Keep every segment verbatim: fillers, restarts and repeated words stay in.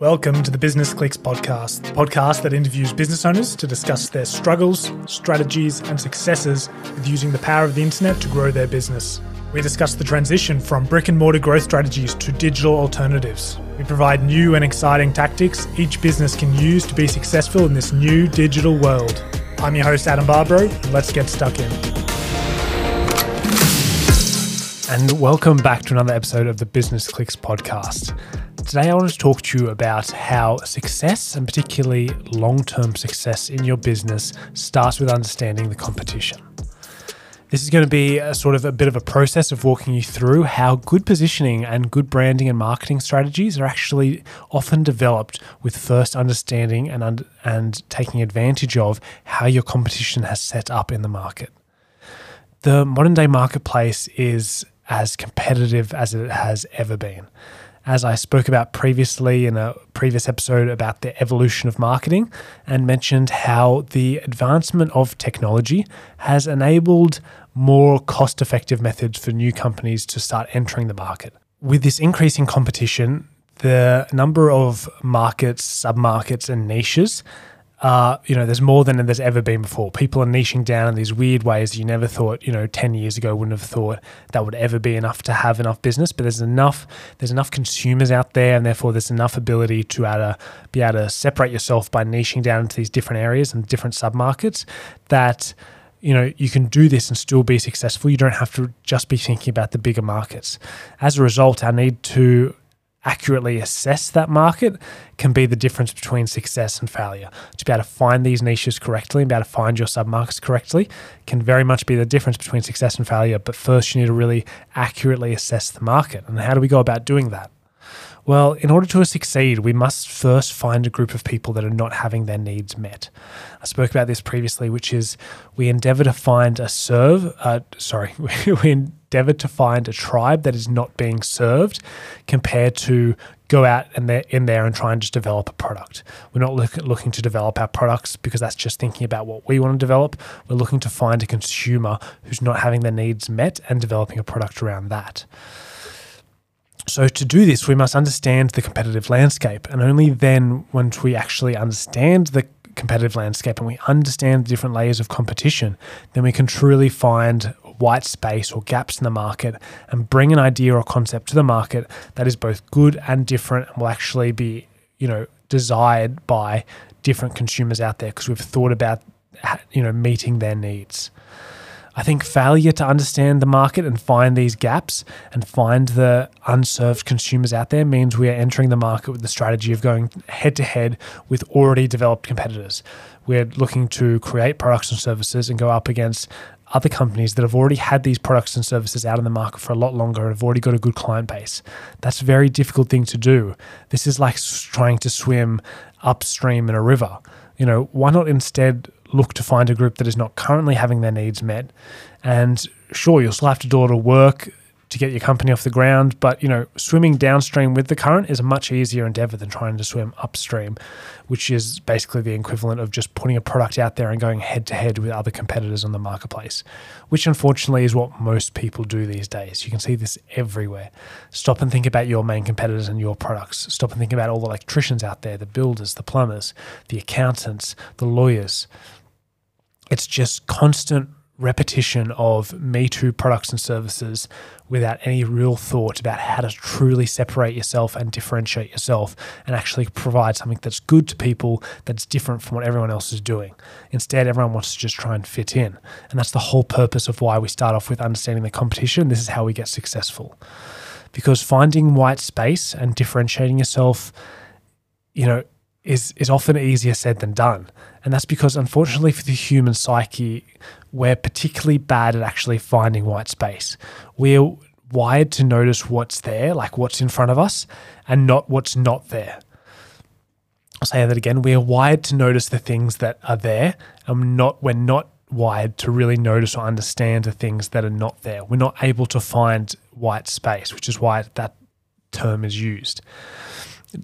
Welcome to the Business Clicks Podcast, the podcast that interviews business owners to discuss their struggles, strategies, and successes with using the power of the internet to grow their business. We discuss the transition from brick and mortar growth strategies to digital alternatives. We provide new and exciting tactics each business can use to be successful in this new digital world. I'm your host, Adam Barbaro, and let's get stuck in. And welcome back to another episode of the Business Clicks Podcast. Today, I want to talk to you about how success, and particularly long-term success in your business, starts with understanding the competition. This is going to be a sort of a bit of a process of walking you through how good positioning and good branding and marketing strategies are actually often developed with first understanding and, un- and taking advantage of how your competition has set up in the market. The modern-day marketplace is as competitive as it has ever been. As I spoke about previously in a previous episode about the evolution of marketing and mentioned how the advancement of technology has enabled more cost-effective methods for new companies to start entering the market. With this increasing competition, the number of markets, sub-markets, and niches Uh, you know, there's more than there's ever been before. People are niching down in these weird ways you never thought, you know, ten years ago wouldn't have thought that would ever be enough to have enough business. But there's enough, there's enough consumers out there, and therefore there's enough ability to add a, be able to separate yourself by niching down into these different areas and different submarkets that, you know, you can do this and still be successful. You don't have to just be thinking about the bigger markets. As a result, our need to accurately assess that market can be the difference between success and failure. To be able to find these niches correctly and be able to find your submarkets correctly can very much be the difference between success and failure. But first, you need to really accurately assess the market. And how do we go about doing that? Well, in order to succeed, we must first find a group of people that are not having their needs met. I spoke about this previously, which is we endeavor to find a serve, uh, sorry, we endeavor to find a tribe that is not being served compared to go out and they're in there and try and just develop a product. We're not look, looking to develop our products because that's just thinking about what we want to develop. We're looking to find a consumer who's not having their needs met and developing a product around that. So to do this, we must understand the competitive landscape, and only then, once we actually understand the competitive landscape and we understand the different layers of competition, then we can truly find white space or gaps in the market and bring an idea or concept to the market that is both good and different and will actually be, you know, desired by different consumers out there because we've thought about, you know, meeting their needs. I think failure to understand the market and find these gaps and find the unserved consumers out there means we are entering the market with the strategy of going head-to-head with already developed competitors. We're looking to create products and services and go up against other companies that have already had these products and services out in the market for a lot longer and have already got a good client base. That's a very difficult thing to do. This is like trying to swim upstream in a river. You know, why not instead look to find a group that is not currently having their needs met? And sure, you'll still have to do a lot of work to get your company off the ground, but you know, swimming downstream with the current is a much easier endeavor than trying to swim upstream, which is basically the equivalent of just putting a product out there and going head-to-head with other competitors on the marketplace, which unfortunately is what most people do these days. You can see this everywhere. Stop and think about your main competitors and your products. Stop and think about all the electricians out there, the builders, the plumbers, the accountants, the lawyers. It's just constant repetition of Me Too products and services without any real thought about how to truly separate yourself and differentiate yourself and actually provide something that's good to people that's different from what everyone else is doing. Instead, everyone wants to just try and fit in. And that's the whole purpose of why we start off with understanding the competition. This is how we get successful. Because finding white space and differentiating yourself, you know, is is often easier said than done. And that's because, unfortunately, for the human psyche, we're particularly bad at actually finding white space. We're wired to notice what's there, like what's in front of us, and not what's not there. I'll say that again. We're wired to notice the things that are there, and not we're not wired to really notice or understand the things that are not there. We're not able to find white space, which is why that term is used.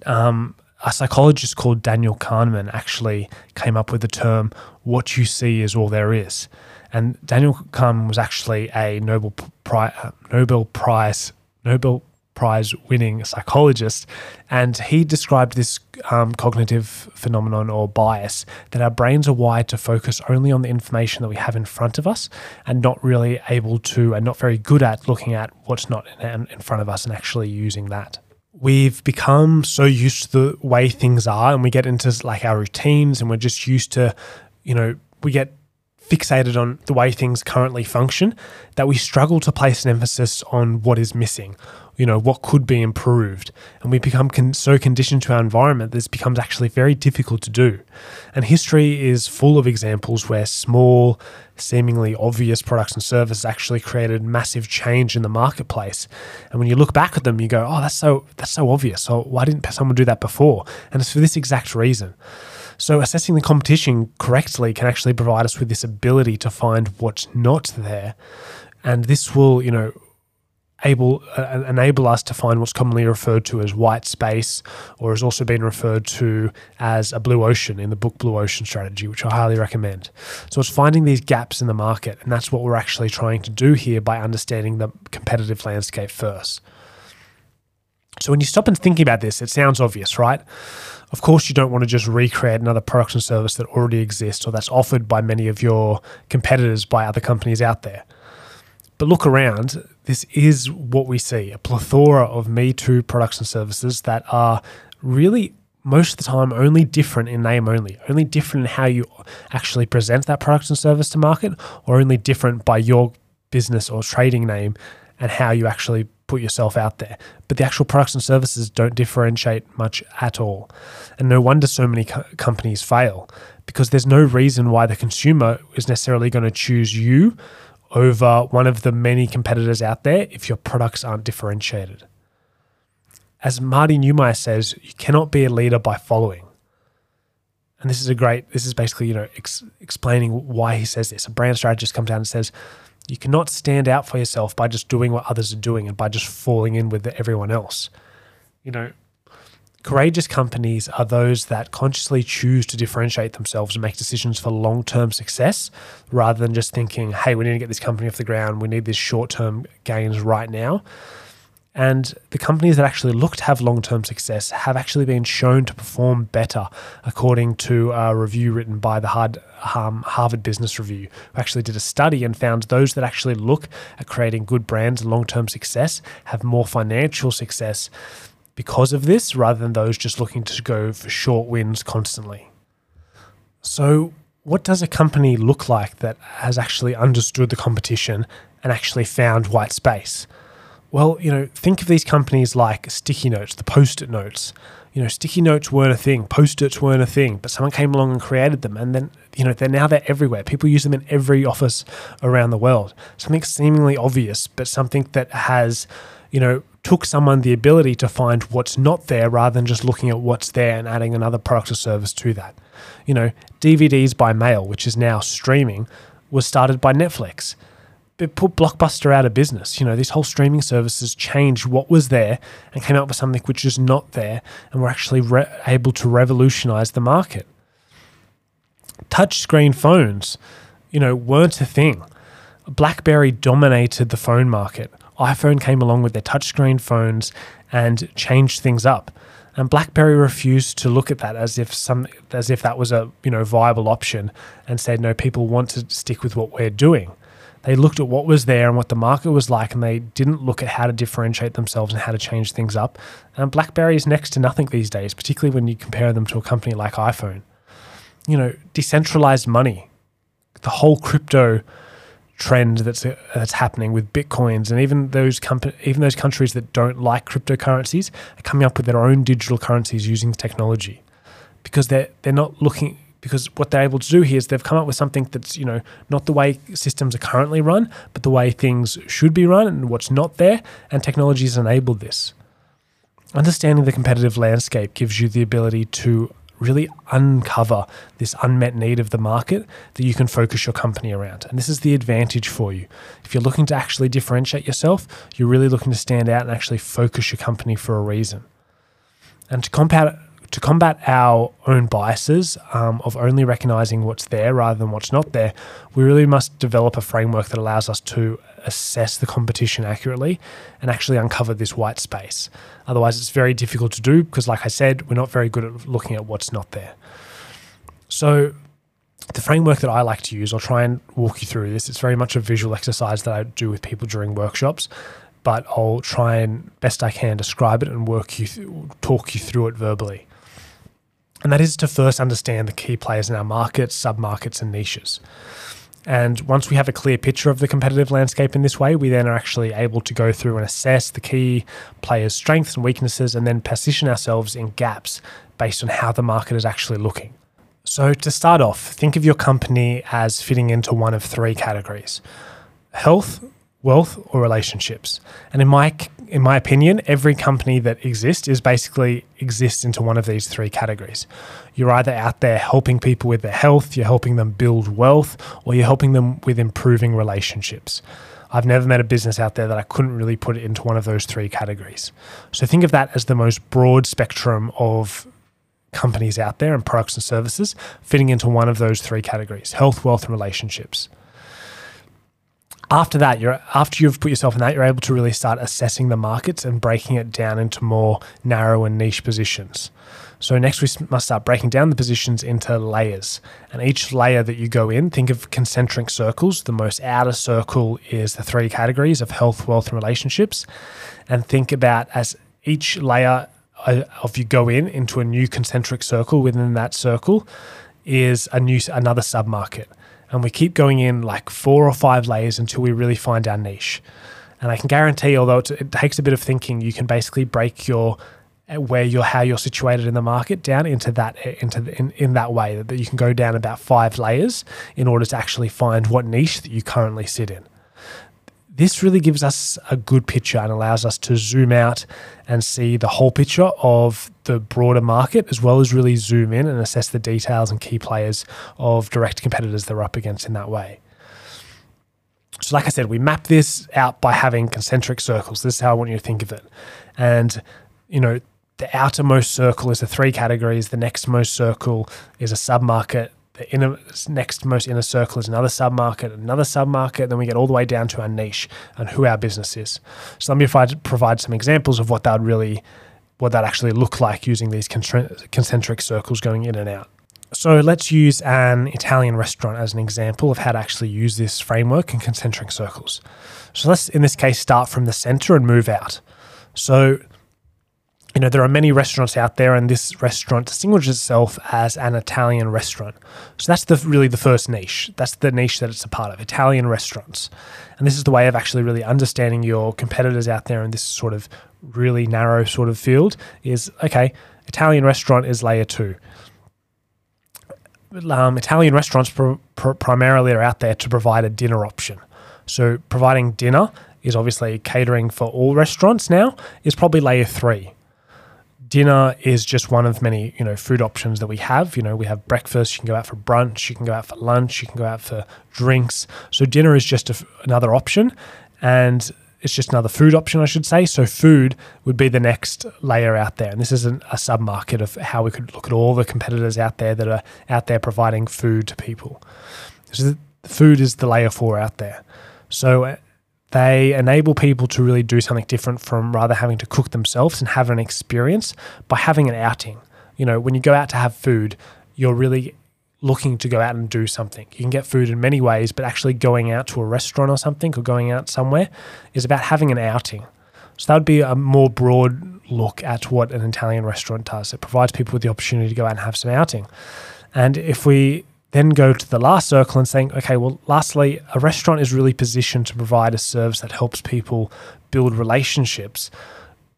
Um, A psychologist called Daniel Kahneman actually came up with the term, what you see is all there is. And Daniel Kahneman was actually a Nobel Prize, Nobel Prize, Nobel prize-winning psychologist, and he described this um, cognitive phenomenon or bias, that our brains are wired to focus only on the information that we have in front of us and not really able to and not very good at looking at what's not in, in front of us and actually using that. We've become so used to the way things are, and we get into like our routines, and we're just used to, you know, we get fixated on the way things currently function, that we struggle to place an emphasis on what is missing, you know, what could be improved. And we become con- so conditioned to our environment, this becomes actually very difficult to do. And history is full of examples where small, seemingly obvious products and services actually created massive change in the marketplace. And when you look back at them, you go, oh, that's so, that's so obvious. So why didn't someone do that before? And it's for this exact reason. So assessing the competition correctly can actually provide us with this ability to find what's not there. And this will, you know, able uh, enable us to find what's commonly referred to as white space, or has also been referred to as a blue ocean in the book Blue Ocean Strategy, which I highly recommend. So it's finding these gaps in the market, and that's what we're actually trying to do here by understanding the competitive landscape first. So when you stop and think about this, it sounds obvious, right? Of course, you don't want to just recreate another product and service that already exists or that's offered by many of your competitors by other companies out there. But look around, this is what we see, a plethora of Me Too products and services that are really most of the time only different in name only, only different in how you actually present that product and service to market, or only different by your business or trading name and how you actually put yourself out there. But the actual products and services don't differentiate much at all. And no wonder so many co- companies fail, because there's no reason why the consumer is necessarily going to choose you over one of the many competitors out there if your products aren't differentiated. As Marty Neumeier says, you cannot be a leader by following. And this is a great, this is basically, you know, ex- explaining why he says this. A brand strategist comes down and says, you cannot stand out for yourself by just doing what others are doing and by just falling in with everyone else. You know, courageous companies are those that consciously choose to differentiate themselves and make decisions for long-term success, rather than just thinking, hey, we need to get this company off the ground, we need these short-term gains right now. And the companies that actually look to have long-term success have actually been shown to perform better, according to a review written by the Harvard Business Review, who actually did a study and found those that actually look at creating good brands and long-term success have more financial success because of this, rather than those just looking to go for short wins constantly. So what does a company look like that has actually understood the competition and actually found white space? Well, you know, think of these companies like sticky notes, the Post-it notes. You know, sticky notes weren't a thing, Post-its weren't a thing, but someone came along and created them, and then, you know, they're now they're everywhere. People use them in every office around the world. Something seemingly obvious, but something that has, you know, took someone the ability to find what's not there rather than just looking at what's there and adding another product or service to that. You know, D V Ds by mail, which is now streaming, was started by Netflix. It put Blockbuster out of business. You know, these whole streaming services changed what was there and came up with something which is not there, and were actually re- able to revolutionize the market. Touchscreen phones, you know, weren't a thing. BlackBerry dominated the phone market. iPhone came along with their touchscreen phones and changed things up. And BlackBerry refused to look at that as if some as if that was a, you know, viable option, and said, no, people want to stick with what we're doing. They looked at what was there and what the market was like, and they didn't look at how to differentiate themselves and how to change things up. And BlackBerry is next to nothing these days, particularly when you compare them to a company like iPhone. You know, decentralized money, the whole crypto trend that's uh, that's happening with Bitcoins, and even those comp- even those countries that don't like cryptocurrencies are coming up with their own digital currencies using technology, because they're they're not looking. Because what they're able to do here is they've come up with something that's, you know, not the way systems are currently run, but the way things should be run and what's not there, and technology has enabled this. Understanding the competitive landscape gives you the ability to really uncover this unmet need of the market that you can focus your company around. And this is the advantage for you. If you're looking to actually differentiate yourself, you're really looking to stand out and actually focus your company for a reason. And to compound to combat our own biases um, of only recognizing what's there rather than what's not there, we really must develop a framework that allows us to assess the competition accurately and actually uncover this white space. Otherwise, it's very difficult to do because, like I said, we're not very good at looking at what's not there. So the framework that I like to use, I'll try and walk you through this. It's very much a visual exercise that I do with people during workshops, but I'll try and best I can describe it and work you th- talk you through it verbally. And that is to first understand the key players in our markets, sub-markets, and niches. And once we have a clear picture of the competitive landscape in this way, we then are actually able to go through and assess the key players' strengths and weaknesses and then position ourselves in gaps based on how the market is actually looking. So to start off, think of your company as fitting into one of three categories: health, wealth, or relationships. And in my in my opinion, every company that exists is basically exists into one of these three categories. You're either out there helping people with their health, you're helping them build wealth, or you're helping them with improving relationships. I've never met a business out there that I couldn't really put it into one of those three categories. So think of that as the most broad spectrum of companies out there and products and services fitting into one of those three categories: health, wealth, and relationships. After that, you're after you've put yourself in that, you're able to really start assessing the markets and breaking it down into more narrow and niche positions. So next we must start breaking down the positions into layers. And each layer that you go in, think of concentric circles. The most outer circle is the three categories of health, wealth, and relationships. And think about as each layer of you go in into a new concentric circle, within that circle is a new another sub-market. And we keep going in like four or five layers until we really find our niche. And I can guarantee, although it's, it takes a bit of thinking, you can basically break your where you're how you're situated in the market down into that into the, in, in that way that, that you can go down about five layers in order to actually find what niche that you currently sit in. This really gives us a good picture and allows us to zoom out and see the whole picture of the broader market, as well as really zoom in and assess the details and key players of direct competitors that we're up against in that way. So like I said, we map this out by having concentric circles. This is how I want you to think of it. And, you know, the outermost circle is the three categories. The next most circle is a sub-market. The inner, next most inner circle is another sub-market, another sub-market, then we get all the way down to our niche and who our business is. So let me provide, provide some examples of what that would really, what that actually look like using these concentric circles going in and out. So let's use an Italian restaurant as an example of how to actually use this framework in concentric circles. So let's, in this case, start from the center and move out. So you know, there are many restaurants out there, and this restaurant distinguishes itself as an Italian restaurant. So that's the really the first niche. That's the niche that it's a part of, Italian restaurants. And this is the way of actually really understanding your competitors out there in this sort of really narrow sort of field is, okay, Italian restaurant is layer two. Um, Italian restaurants pr- pr- primarily are out there to provide a dinner option. So providing dinner is obviously catering for all restaurants now is probably layer three. Dinner is just one of many, you know, food options that we have. You know, we have breakfast, you can go out for brunch, you can go out for lunch, you can go out for drinks. So dinner is just a, another option, and it's just another food option, I should say. So food would be the next layer out there. And this is an, a sub-market of how we could look at all the competitors out there that are out there providing food to people. So food is the layer four out there. So they enable people to really do something different from rather having to cook themselves and have an experience by having an outing. You know, when you go out to have food, you're really looking to go out and do something. You can get food in many ways, but actually going out to a restaurant or something or going out somewhere is about having an outing. So that would be a more broad look at what an Italian restaurant does. It provides people with the opportunity to go out and have some outing. And if we then go to the last circle and saying, okay, well, lastly, a restaurant is really positioned to provide a service that helps people build relationships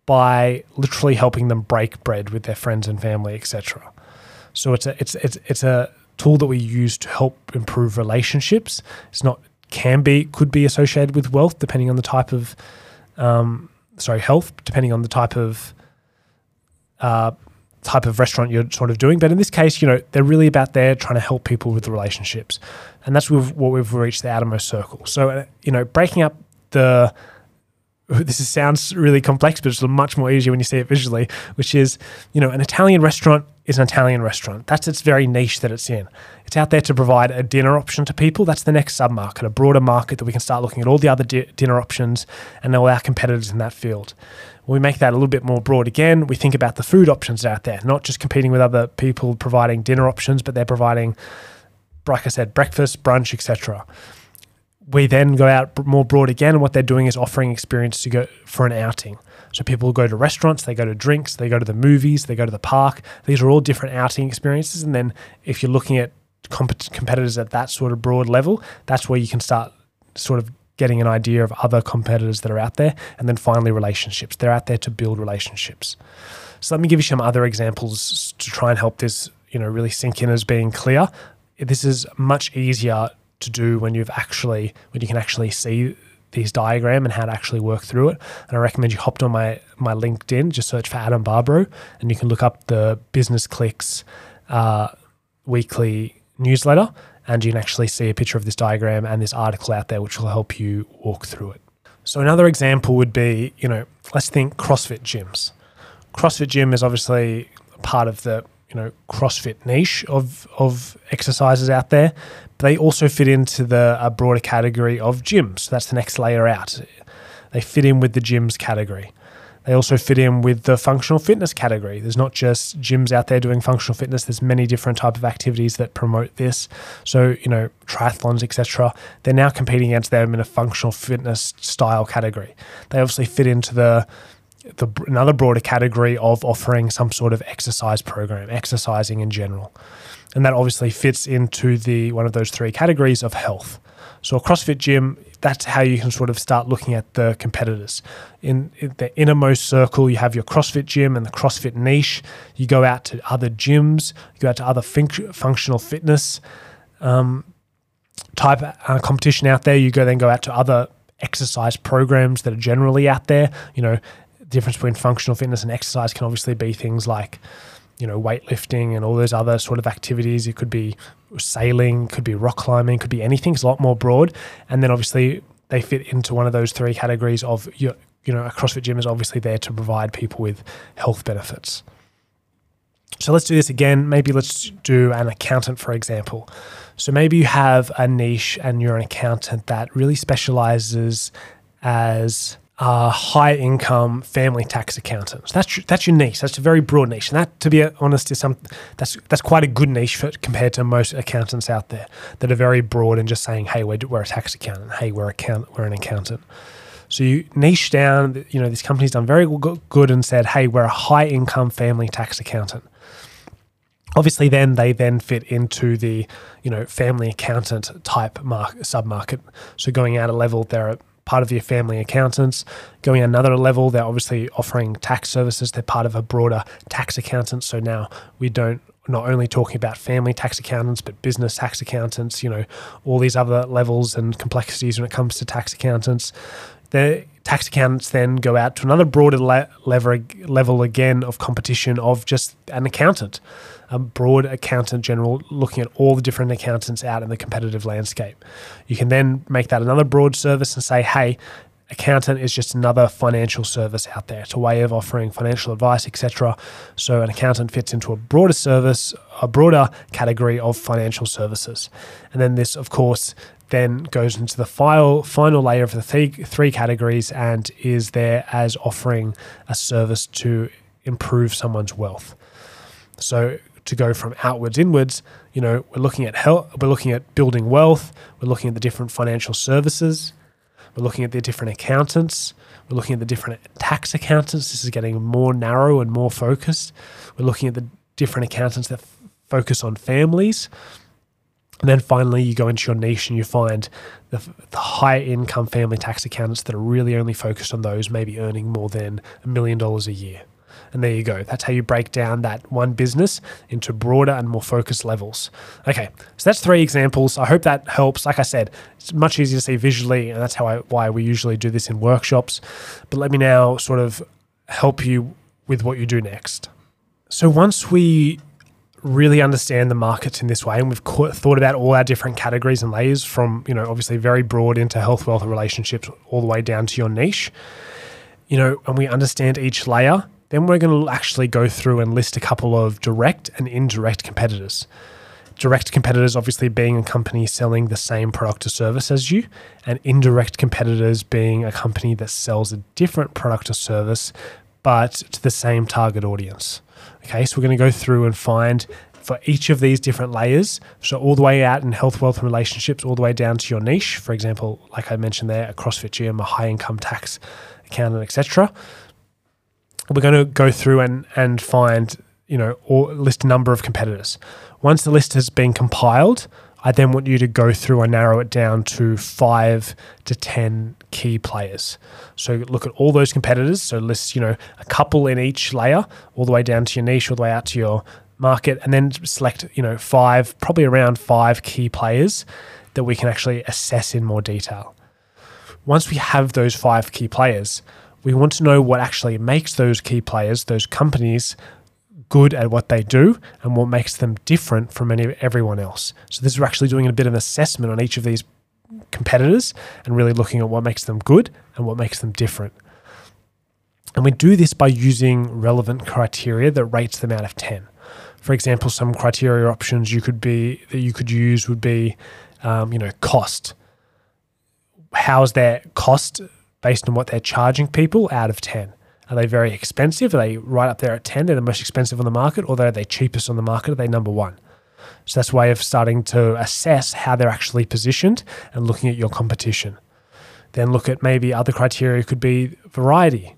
by literally helping them break bread with their friends and family, et cetera. So it's a it's it's it's a tool that we use to help improve relationships. It's not can be could be associated with wealth, depending on the type of um, sorry health, depending on the type of. Uh, type of restaurant you're sort of doing. But in this case, you know, they're really about there trying to help people with relationships. And that's what we've reached the outermost circle. So, you know, breaking up the this is, sounds really complex, but it's much more easier when you see it visually, which is, you know, an Italian restaurant is an Italian restaurant. That's its very niche that it's in. It's out there to provide a dinner option to people. That's the next sub-market, a broader market that we can start looking at all the other di- dinner options and all our competitors in that field. When we make that a little bit more broad again, we think about the food options out there, not just competing with other people providing dinner options, but they're providing, like I said, breakfast, brunch, et cetera. We then go out more broad again, and what they're doing is offering experience to go for an outing. So people go to restaurants, they go to drinks, they go to the movies, they go to the park. These are all different outing experiences. And then if you're looking at comp- competitors at that sort of broad level, that's where you can start sort of getting an idea of other competitors that are out there. And then finally, relationships. They're out there to build relationships. So let me give you some other examples to try and help this, you know, really sink in as being clear. This is much easier to do when you've actually, when you can actually see these diagram and how to actually work through it. And I recommend you hopped on my my LinkedIn, just search for Adam Barbaro, and you can look up the Business Clicks uh, weekly newsletter, and you can actually see a picture of this diagram and this article out there, which will help you walk through it. So another example would be, you know, let's think CrossFit gyms. CrossFit gym is obviously part of the, you know, CrossFit niche of of exercises out there. But they also fit into the a broader category of gyms. So that's the next layer out. They fit in with the gyms category. They also fit in with the functional fitness category. There's not just gyms out there doing functional fitness. There's many different type of activities that promote this. So, you know, triathlons, et cetera. They're now competing against them in a functional fitness style category. They obviously fit into the The, another broader category of offering some sort of exercise program, exercising in general. And that obviously fits into the one of those three categories of health. So a CrossFit gym, that's how you can sort of start looking at the competitors. In, in the innermost circle, you have your CrossFit gym and the CrossFit niche. You go out to other gyms, you go out to other func- functional fitness um, type uh, competition out there. You go then go out to other exercise programs that are generally out there, you know. Difference between functional fitness and exercise can obviously be things like, you know, weightlifting and all those other sort of activities. It could be sailing, could be rock climbing, could be anything. It's a lot more broad. And then obviously they fit into one of those three categories of, you know, a CrossFit gym is obviously there to provide people with health benefits. So let's do this again. Maybe let's do an accountant, for example. So maybe you have a niche and you're an accountant that really specializes as Uh, high-income family tax accountants. That's that's your niche. That's a very broad niche, and that, to be honest, is some that's that's quite a good niche for, compared to most accountants out there that are very broad and just saying, "Hey, we're we're a tax accountant. Hey, we're account we're an accountant." So you niche down. You know, this company's done very good and said, "Hey, we're a high-income family tax accountant." Obviously, then they then fit into the, you know, family accountant type market, sub-market. So going out a level, they're at part of your family accountants. Going another level, they're obviously offering tax services. They're part of a broader tax accountant. So now we don't, not only talking about family tax accountants, but business tax accountants, you know, all these other levels and complexities when it comes to tax accountants. The tax accountants then go out to another broader le- level, level again of competition of just an accountant, a broad accountant general, looking at all the different accountants out in the competitive landscape. You can then make that another broad service and say, hey, accountant is just another financial service out there. It's a way of offering financial advice, et cetera. So an accountant fits into a broader service, a broader category of financial services. And then this, of course, then goes into the final, final layer of the three, three categories and is there as offering a service to improve someone's wealth. So to go from outwards inwards, you know, we're looking at health, we're looking at building wealth, we're looking at the different financial services, we're looking at the different accountants, we're looking at the different tax accountants. This is getting more narrow and more focused. We're looking at the different accountants that f- focus on families. And then finally, you go into your niche and you find the, the high-income family tax accountants that are really only focused on those maybe earning more than a million dollars a year. And there you go. That's how you break down that one business into broader and more focused levels. Okay, so that's three examples. I hope that helps. Like I said, it's much easier to see visually, and that's how I, why we usually do this in workshops. But let me now sort of help you with what you do next. So once we really understand the markets in this way, and we've co- thought about all our different categories and layers from, you know, obviously very broad into health, wealth, and relationships all the way down to your niche, you know, and we understand each layer, then we're going to actually go through and list a couple of direct and indirect competitors. Direct competitors obviously being a company selling the same product or service as you, and indirect competitors being a company that sells a different product or service but to the same target audience. Okay, so we're going to go through and find for each of these different layers, so all the way out in health, wealth, and relationships, all the way down to your niche. For example, like I mentioned there, a CrossFit gym, a high-income tax accountant, et cetera. We're going to go through and and find, you know, or list a number of competitors. Once the list has been compiled, I then want you to go through and narrow it down to five to ten key players. So look at all those competitors. So list, you know, a couple in each layer, all the way down to your niche, all the way out to your market, and then select, you know, five, probably around five key players that we can actually assess in more detail. Once we have those five key players, we want to know what actually makes those key players, those companies, good at what they do and what makes them different from any everyone else. So this is actually doing a bit of an assessment on each of these competitors and really looking at what makes them good and what makes them different. And we do this by using relevant criteria that rates them out of ten. For example, some criteria options you could be that you could use would be, um, you know, cost. How's their cost based on what they're charging people out of ten? Are they very expensive? Are they right up there at ten? They're the most expensive on the market, or are they cheapest on the market? Are they number one? So that's a way of starting to assess how they're actually positioned and looking at your competition. Then look at maybe other criteria could be variety,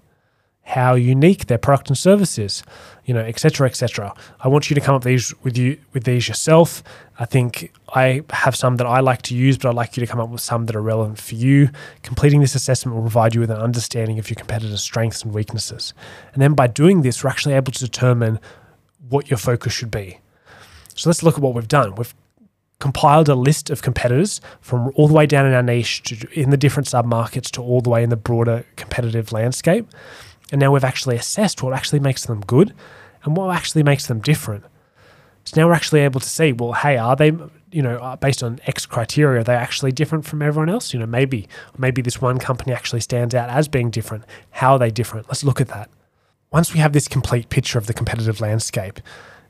how unique their product and service is, you know, et cetera, et cetera. I want you to come up these with you with these yourself. I think I have some that I like to use, but I'd like you to come up with some that are relevant for you. Completing this assessment will provide you with an understanding of your competitors' strengths and weaknesses. And then by doing this, we're actually able to determine what your focus should be. So let's look at what we've done. We've compiled a list of competitors from all the way down in our niche to in the different submarkets to all the way in the broader competitive landscape. And now we've actually assessed what actually makes them good and what actually makes them different. So now we're actually able to see, well, hey, are they, you know, based on X criteria, are they actually different from everyone else? You know, maybe, maybe this one company actually stands out as being different. How are they different? Let's look at that. Once we have this complete picture of the competitive landscape,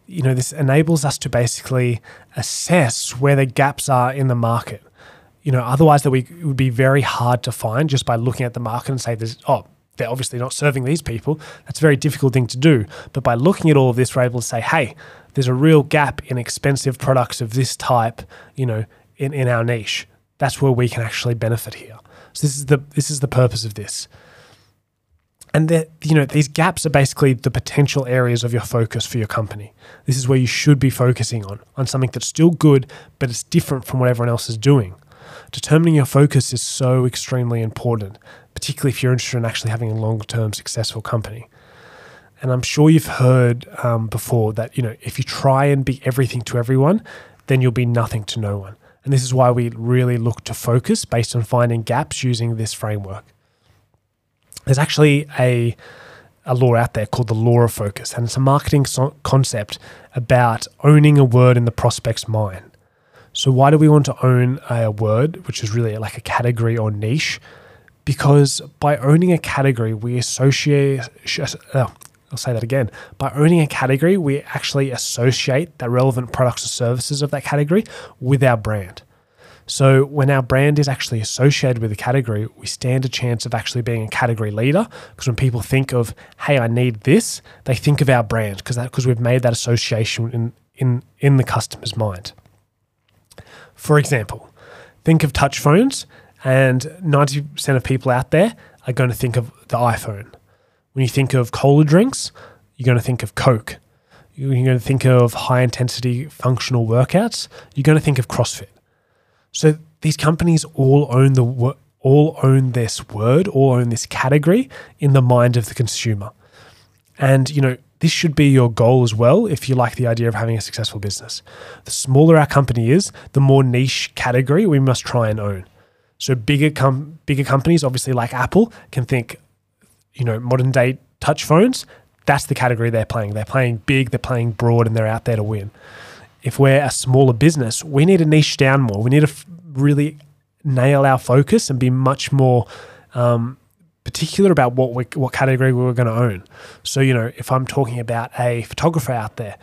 you know, this enables us to basically assess where the gaps are in the market. You know, otherwise that we it would be very hard to find just by looking at the market and say, there's, oh, they're obviously not serving these people. That's a very difficult thing to do. But by looking at all of this, we're able to say, hey, there's a real gap in expensive products of this type, you know, in, in our niche. That's where we can actually benefit here. So this is the this is the purpose of this. And that, you know, these gaps are basically the potential areas of your focus for your company. This is where you should be focusing on, on something that's still good, but it's different from what everyone else is doing. Determining your focus is so extremely important, particularly if you're interested in actually having a long-term successful company. And I'm sure you've heard um, before that, you know, if you try and be everything to everyone, then you'll be nothing to no one. And this is why we really look to focus based on finding gaps using this framework. There's actually a, a law out there called the law of focus, and it's a marketing so- concept about owning a word in the prospect's mind. So why do we want to own a word, which is really like a category or niche? Because by owning a category, we associate, oh, I'll say that again. By owning a category, we actually associate the relevant products or services of that category with our brand. So when our brand is actually associated with a category, we stand a chance of actually being a category leader, because when people think of, hey, I need this, they think of our brand because that because we've made that association in, in, in the customer's mind. For example, think of touch phones, and ninety percent of people out there are going to think of the iPhone. When you think of cola drinks, you're going to think of Coke. You're going to think of high-intensity functional workouts. You're going to think of CrossFit. So these companies all own the all own this word, all own this category in the mind of the consumer. And, you know, this should be your goal as well if you like the idea of having a successful business. The smaller our company is, the more niche category we must try and own. So bigger com- bigger companies, obviously like Apple, can think, you know, modern day touch phones, that's the category they're playing. They're playing big, they're playing broad, and they're out there to win. If we're a smaller business, we need to niche down more. We need to f- really nail our focus and be much more um, particular about what we, what category we were going to own. So, you know, if I'm talking about a photographer out there,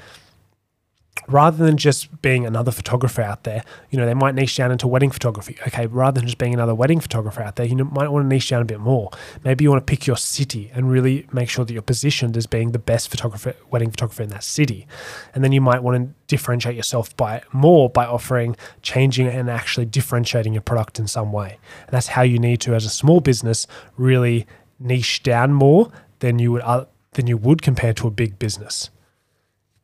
rather than just being another photographer out there, you know, they might niche down into wedding photography. Okay, rather than just being another wedding photographer out there, you might want to niche down a bit more. Maybe you want to pick your city and really make sure that you're positioned as being the best photographer, wedding photographer in that city. And then you might want to differentiate yourself by more by offering, changing and actually differentiating your product in some way. And that's how you need to, as a small business, really niche down more than you would, uh, than you would compared to a big business.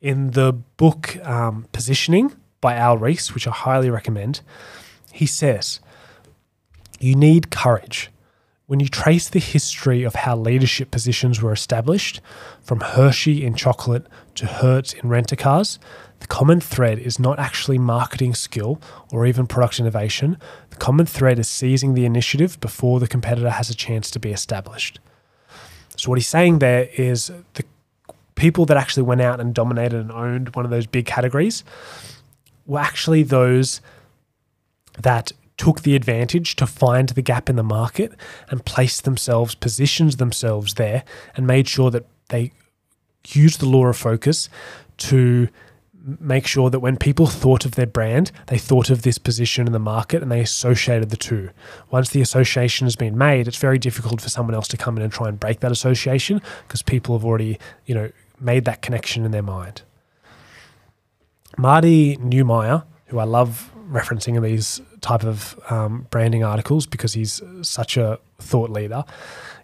In the book um, Positioning by Al Ries, which I highly recommend, he says, you need courage. When you trace the history of how leadership positions were established, from Hershey in chocolate to Hertz in rent-a-cars, the common thread is not actually marketing skill or even product innovation. The common thread is seizing the initiative before the competitor has a chance to be established. So what he's saying there is the people that actually went out and dominated and owned one of those big categories were actually those that took the advantage to find the gap in the market and placed themselves, positioned themselves there, and made sure that they used the law of focus to make sure that when people thought of their brand, they thought of this position in the market and they associated the two. Once the association has been made, it's very difficult for someone else to come in and try and break that association because people have already, you know, made that connection in their mind. Marty Neumeier, who I love referencing in these type of um, branding articles because he's such a thought leader,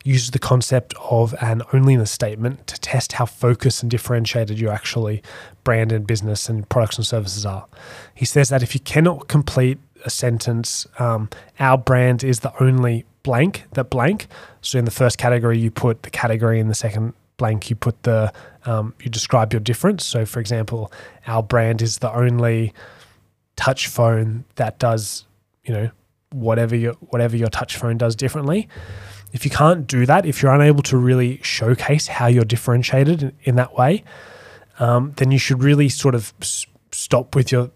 uses the concept of an onlyness statement to test how focused and differentiated your actually brand and business and products and services are. He says that if you cannot complete a sentence, um, our brand is the only blank, that blank. So in the first category, you put the category, in the second blank, you put the, um, you describe your difference. So for example, our brand is the only touch phone that does, you know, whatever your, whatever your touch phone does differently. If you can't do that, if you're unable to really showcase how you're differentiated in, in that way, um, then you should really sort of s- stop with your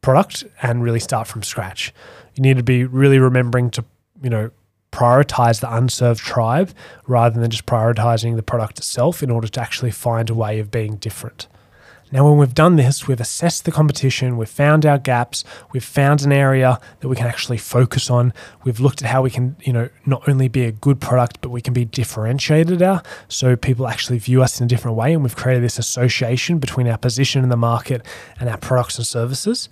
product and really start from scratch. You need to be really remembering to, you know, prioritize the unserved tribe rather than just prioritizing the product itself in order to actually find a way of being different. Now, when we've done this, we've assessed the competition, we've found our gaps, we've found an area that we can actually focus on. We've looked at how we can, you know, not only be a good product, but we can be differentiated out so people actually view us in a different way. And we've created this association between our position in the market and our products and services.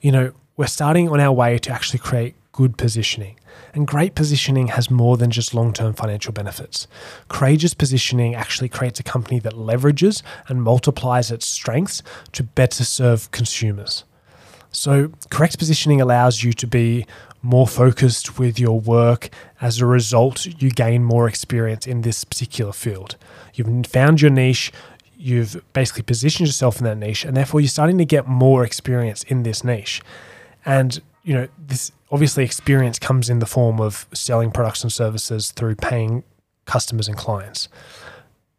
You know, we're starting on our way to actually create good positioning. And great positioning has more than just long-term financial benefits. Courageous positioning actually creates a company that leverages and multiplies its strengths to better serve consumers. So correct positioning allows you to be more focused with your work. As a result, you gain more experience in this particular field. You've found your niche, you've basically positioned yourself in that niche, and therefore you're starting to get more experience in this niche. And you know, this obviously experience comes in the form of selling products and services through paying customers and clients.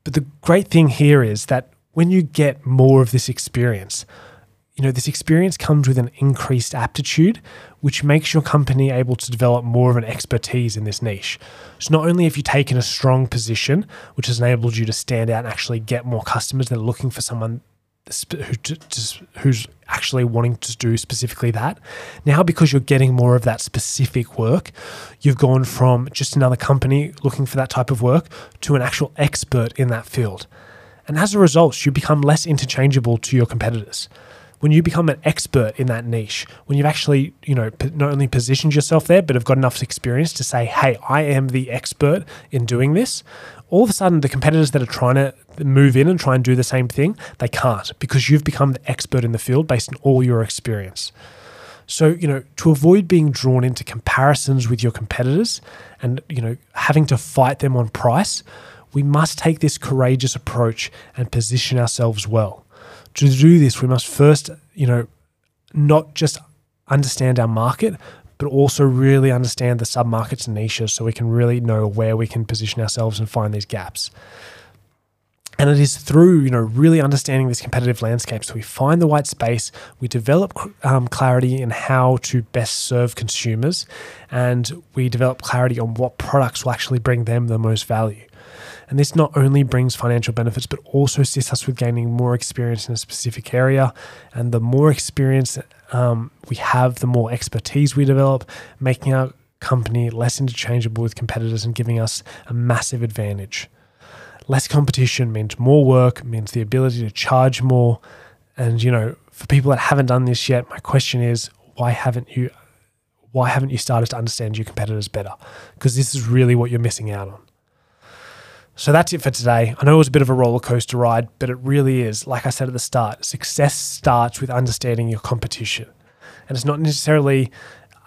But the great thing here is that when you get more of this experience, you know, this experience comes with an increased aptitude, which makes your company able to develop more of an expertise in this niche. So not only have you taken a strong position, which has enabled you to stand out and actually get more customers that are looking for someone who's actually wanting to do specifically that. Now, because you're getting more of that specific work, you've gone from just another company looking for that type of work to an actual expert in that field. And as a result, you become less interchangeable to your competitors. When you become an expert in that niche, when you've actually, you know, not only positioned yourself there, but have got enough experience to say, hey, I am the expert in doing this, all of a sudden the competitors that are trying to move in and try and do the same thing, they can't, because you've become the expert in the field based on all your experience. So, you know, to avoid being drawn into comparisons with your competitors and, you know, having to fight them on price, we must take this courageous approach and position ourselves well. To do this, we must first, you know, not just understand our market, but also really understand the sub-markets and niches so we can really know where we can position ourselves and find these gaps. And it is through, you know, really understanding this competitive landscape. So we find the white space, we develop um, clarity in how to best serve consumers, and we develop clarity on what products will actually bring them the most value. And this not only brings financial benefits, but also assists us with gaining more experience in a specific area. And the more experience um, we have, the more expertise we develop, making our company less interchangeable with competitors and giving us a massive advantage. Less competition means more work, means the ability to charge more. And, you know, for people that haven't done this yet, my question is, why haven't you, why haven't you started to understand your competitors better? Because this is really what you're missing out on. So that's it for today. I know it was a bit of a roller coaster ride, but it really is. Like I said at the start, success starts with understanding your competition. And it's not necessarily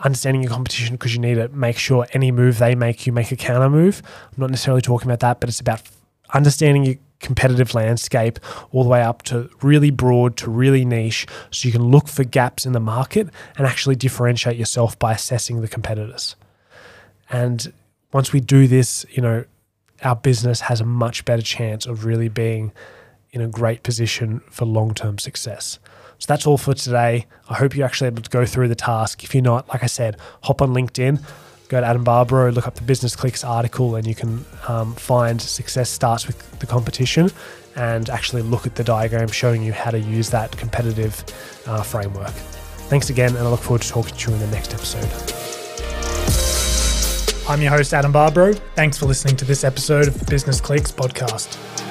understanding your competition because you need to make sure any move they make, you make a counter move. I'm not necessarily talking about that, but it's about understanding your competitive landscape all the way up to really broad to really niche, so you can look for gaps in the market and actually differentiate yourself by assessing the competitors. And once we do this, you know, our business has a much better chance of really being in a great position for long-term success. So that's all for today. I hope you're actually able to go through the task. If you're not, like I said, hop on LinkedIn, go to Adam Barbaro, look up the Business Clicks article, and you can um, find Success Starts with the Competition, and actually look at the diagram showing you how to use that competitive uh, framework. Thanks again, and I look forward to talking to you in the next episode. I'm your host, Adam Barbaro. Thanks for listening to this episode of the Business Clicks podcast.